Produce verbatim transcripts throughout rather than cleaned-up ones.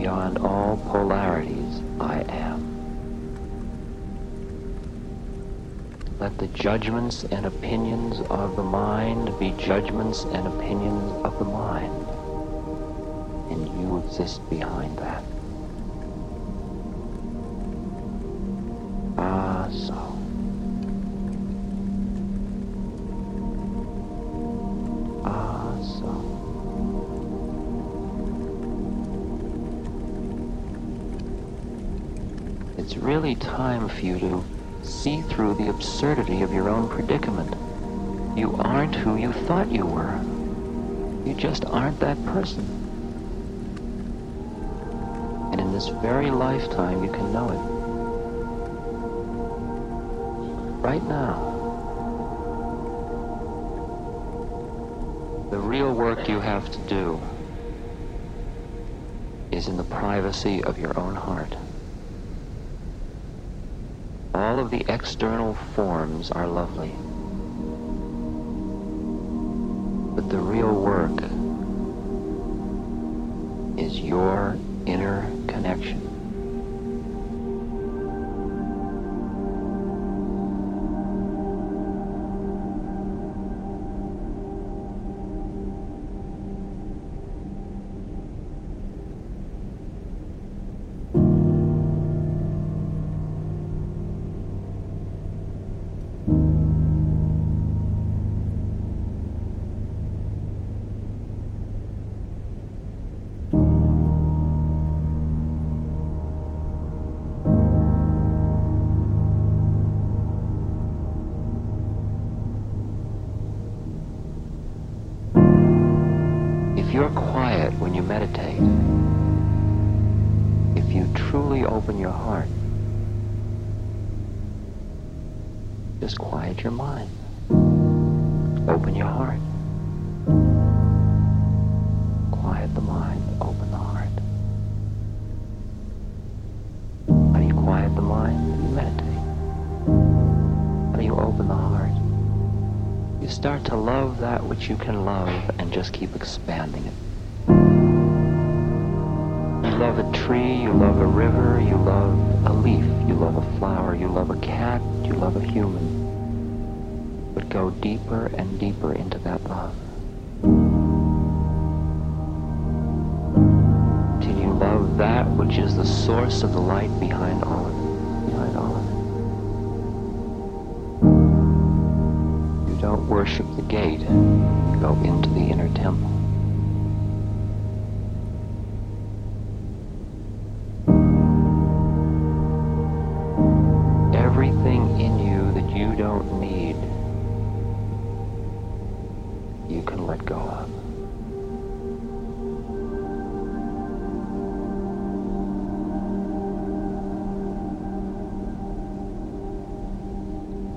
beyond all polarities I am. Let the judgments and opinions of the mind be judgments and opinions of the mind, and you exist behind that. Ah, so. It's really time for you to see through the absurdity of your own predicament. You aren't who you thought you were. You just aren't that person. And in this very lifetime, you can know it. Right now, the real work you have to do is in the privacy of your own heart. All of the external forms are lovely, but the real work is your inner connection. If you're quiet when you meditate, if you truly open your heart, just quiet your mind. Open your heart. Quiet the mind, open the heart. How do you quiet the mind? You meditate. How do you open the heart? You start to love that which you can love and just keep expanding it. You love a tree, you love a river, you love a leaf, you love a flower, you love a cat, you love a human. But go deeper and deeper into that love. Till you love that which is the source of the light behind all of it, behind all of it. Don't worship the gate, go into the inner temple. Everything in you that you don't need, you can let go of.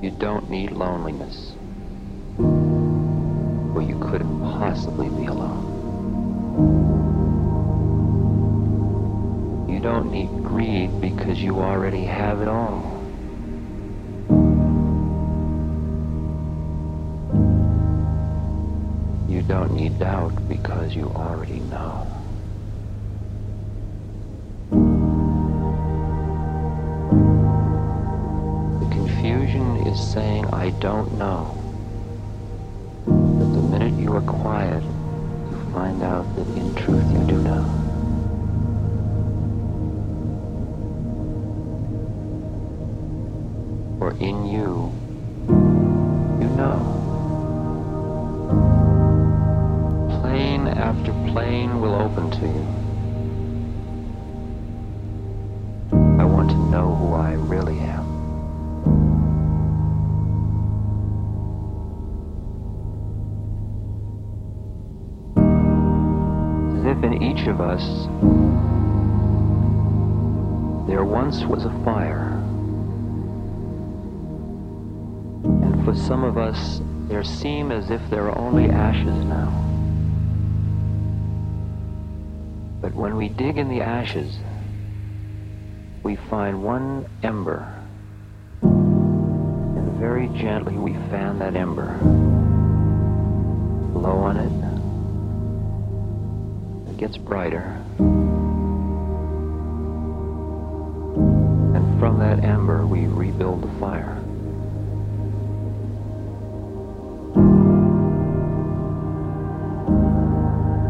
You don't need loneliness. You couldn't possibly be alone. You don't need greed because you already have it all. You don't need doubt because you already know. The confusion is saying, I don't know. You are quiet, you find out that in truth you do know. For in you, you know. Plane after plane will open to you. I want to know who I really am. In each of us, there once was a fire, and for some of us, there seem as if there are only ashes now. But when we dig in the ashes, we find one ember, and very gently we fan that ember, blow on it. Gets brighter, From that amber, we rebuild the fire.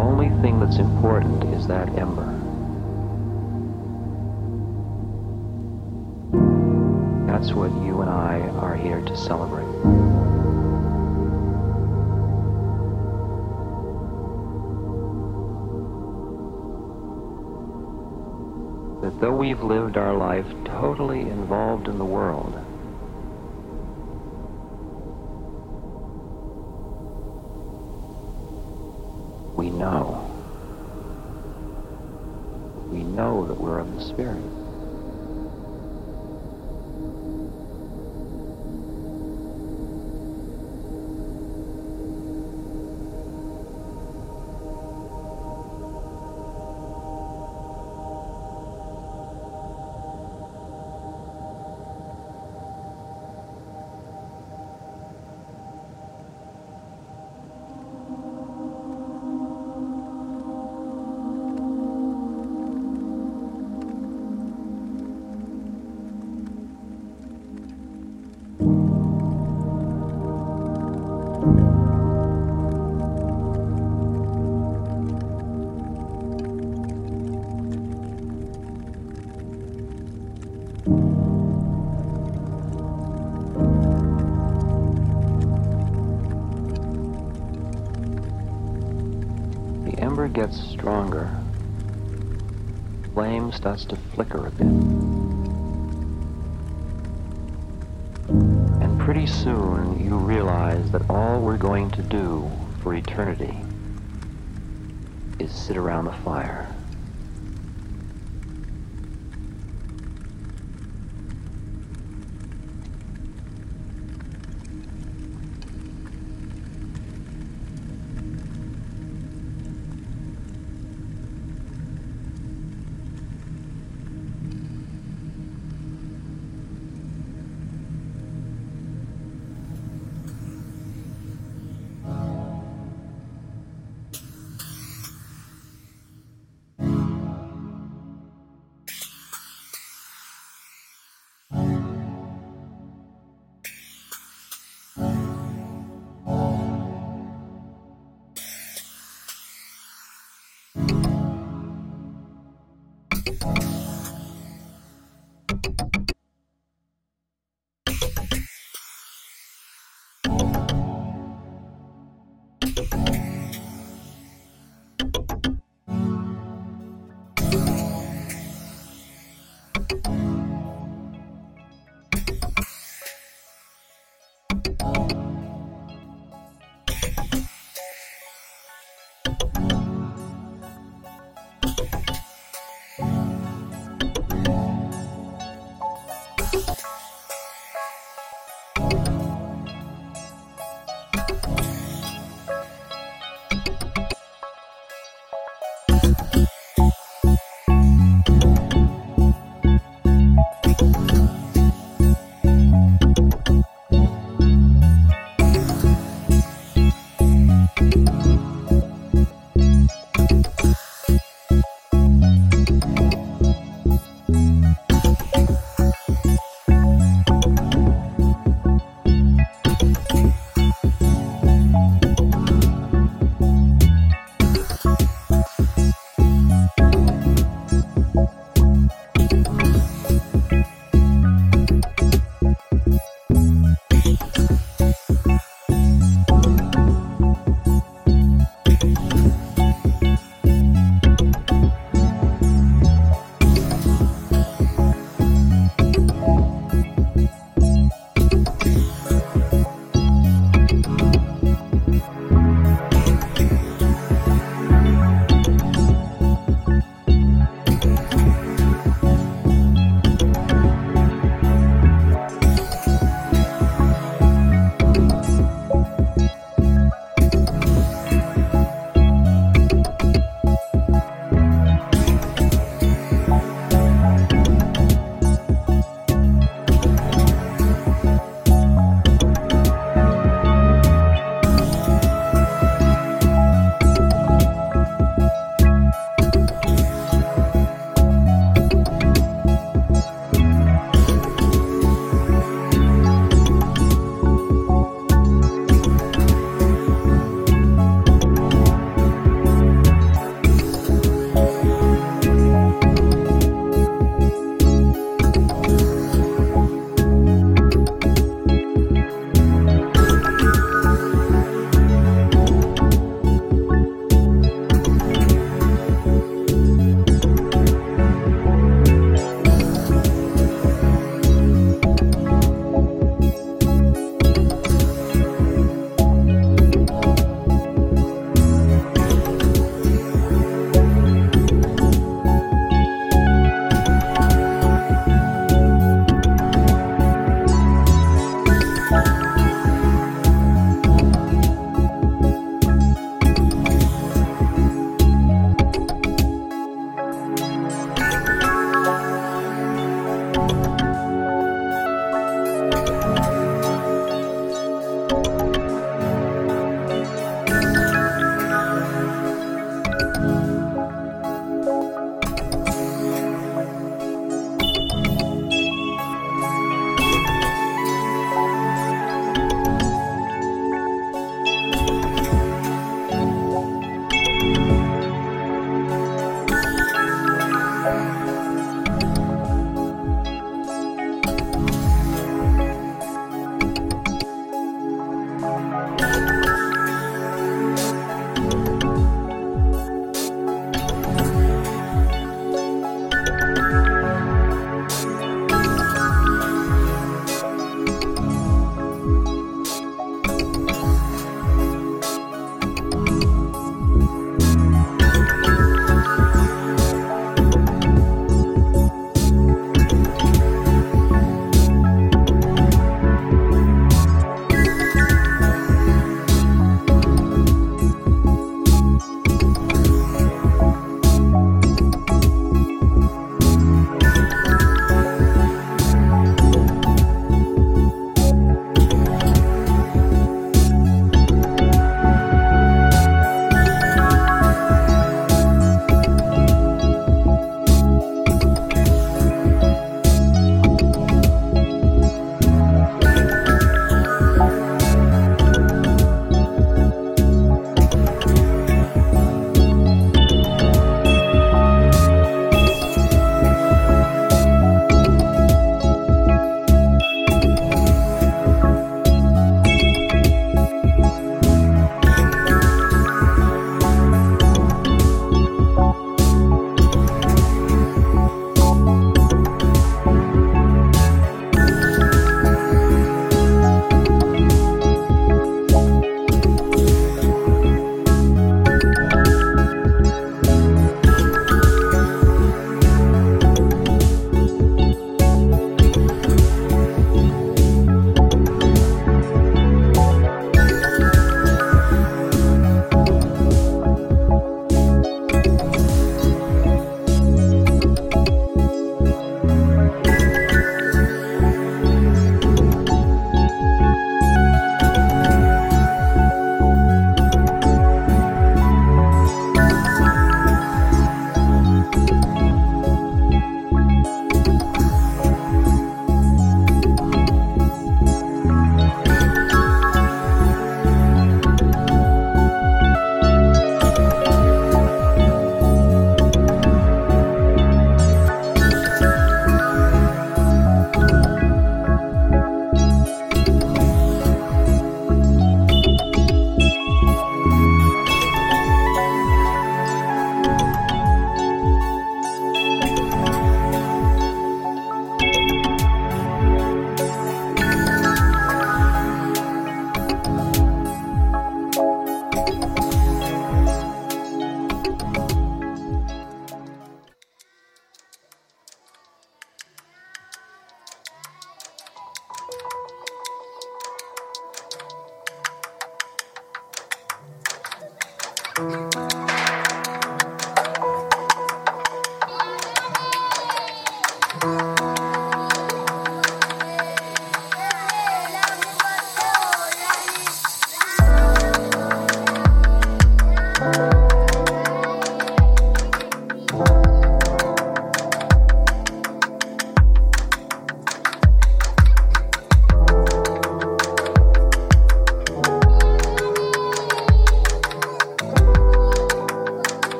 Only thing that's important is that ember. That's what you and I are here to celebrate. That though we've lived our life totally involved in the world, we know. We know that we're of the Spirit. Gets stronger, flame starts to flicker a bit, and pretty soon you realize that all we're going to do for eternity is sit around the fire. Thank you.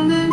Thank you.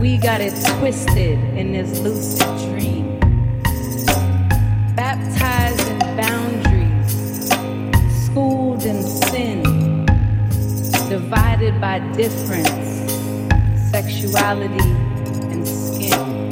we got it twisted in this lucid dream. Baptized in boundaries, schooled in sin, divided by difference, sexuality and skin.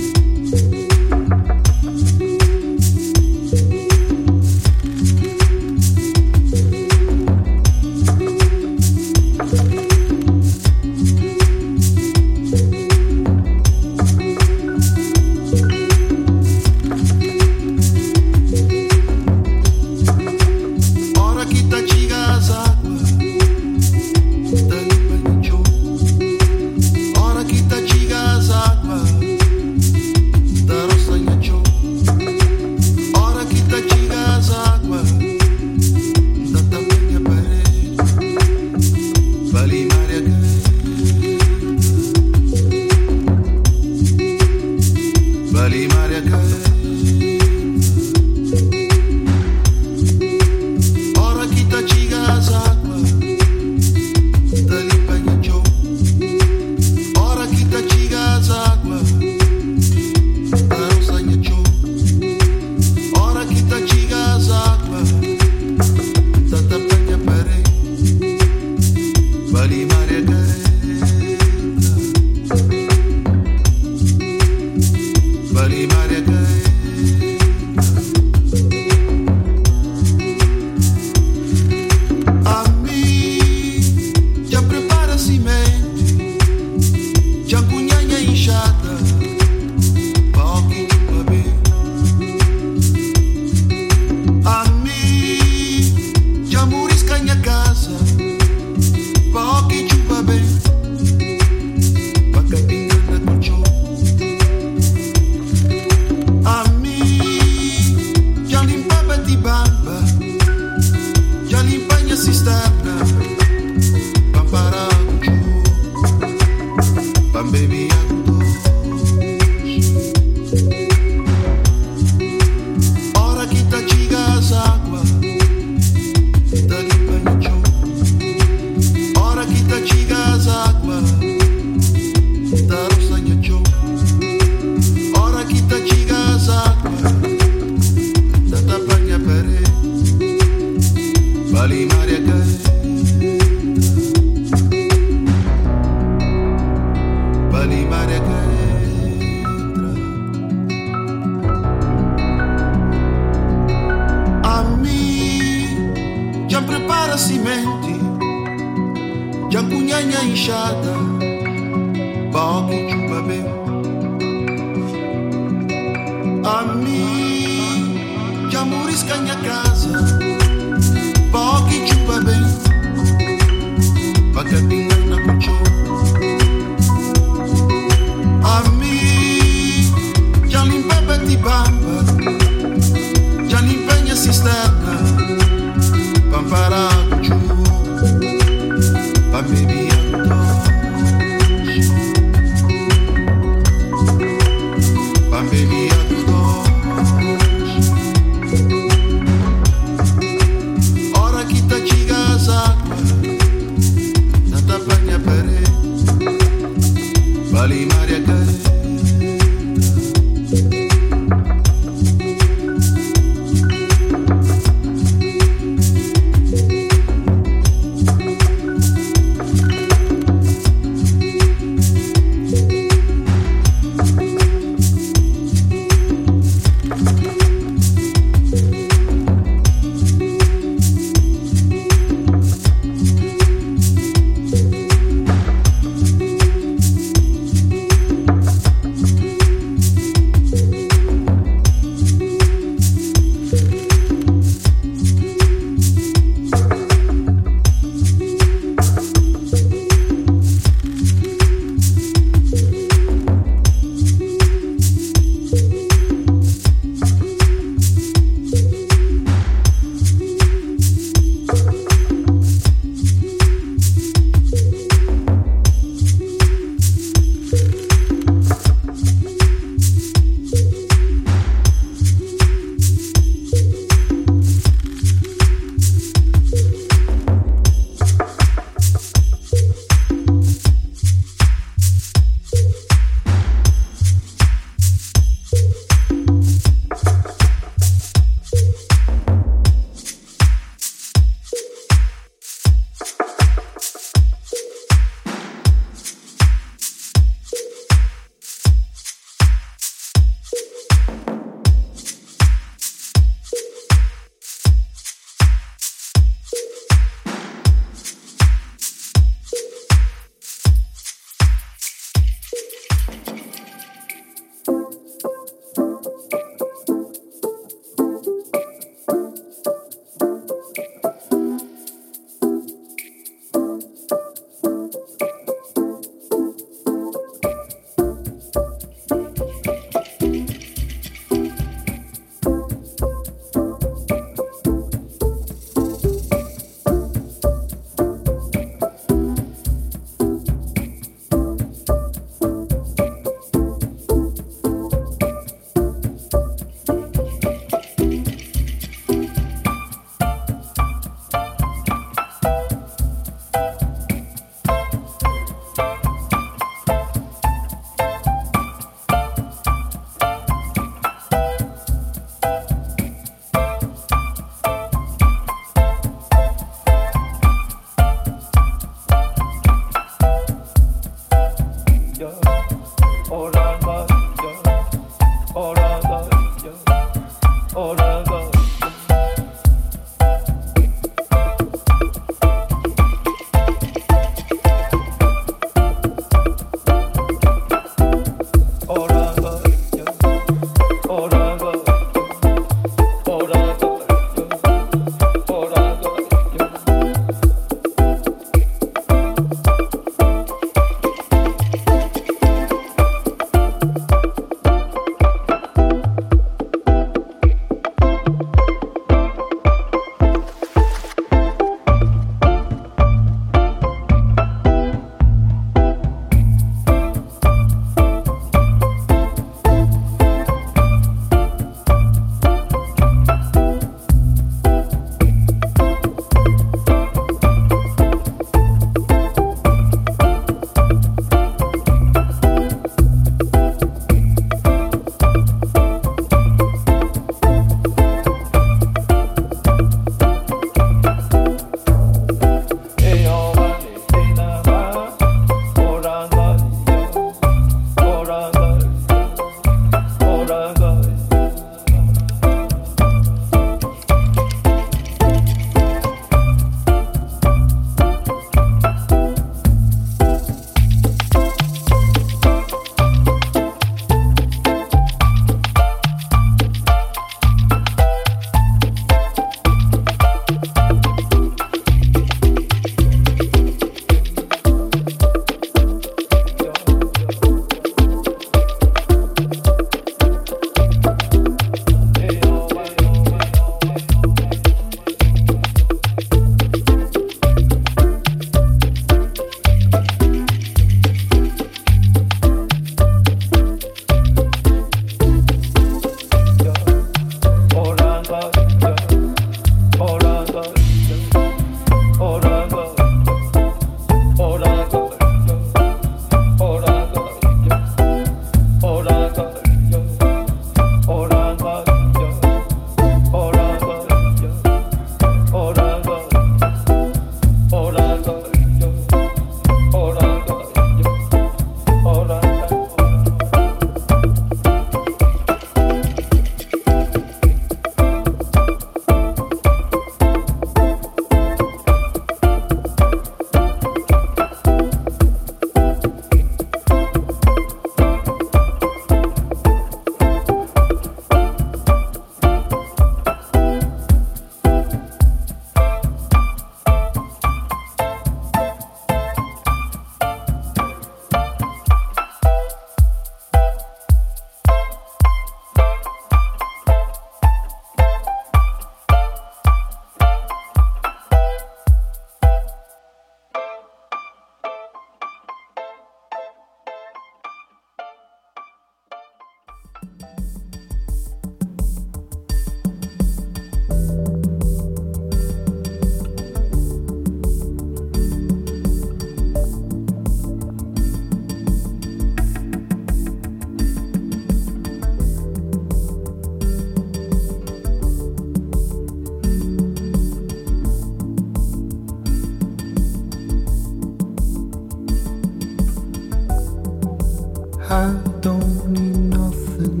I don't need nothing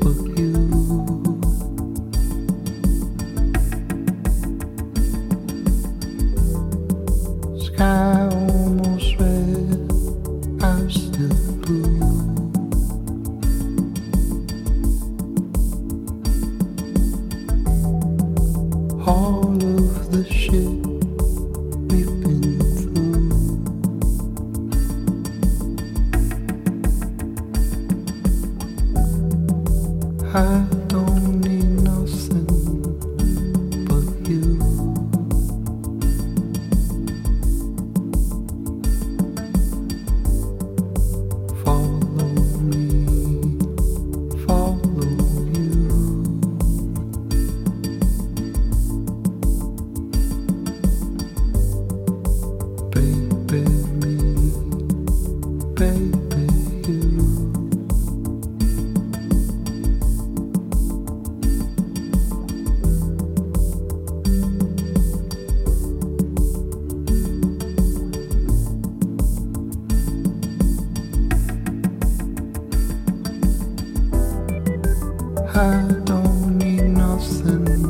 but you. Sky almost red, I'm still blue. All of the shit we've been I don't need nothing but you. Follow me, follow you. Baby me, baby you. I don't need nothing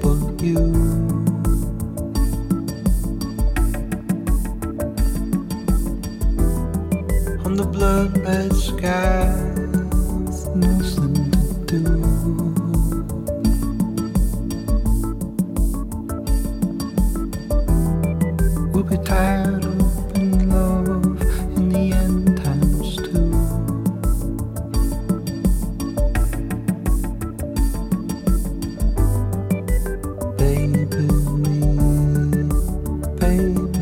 but you. On the bloodlet sky, there's nothing to do. We'll be tired of being love in the end times too. Baby me, baby.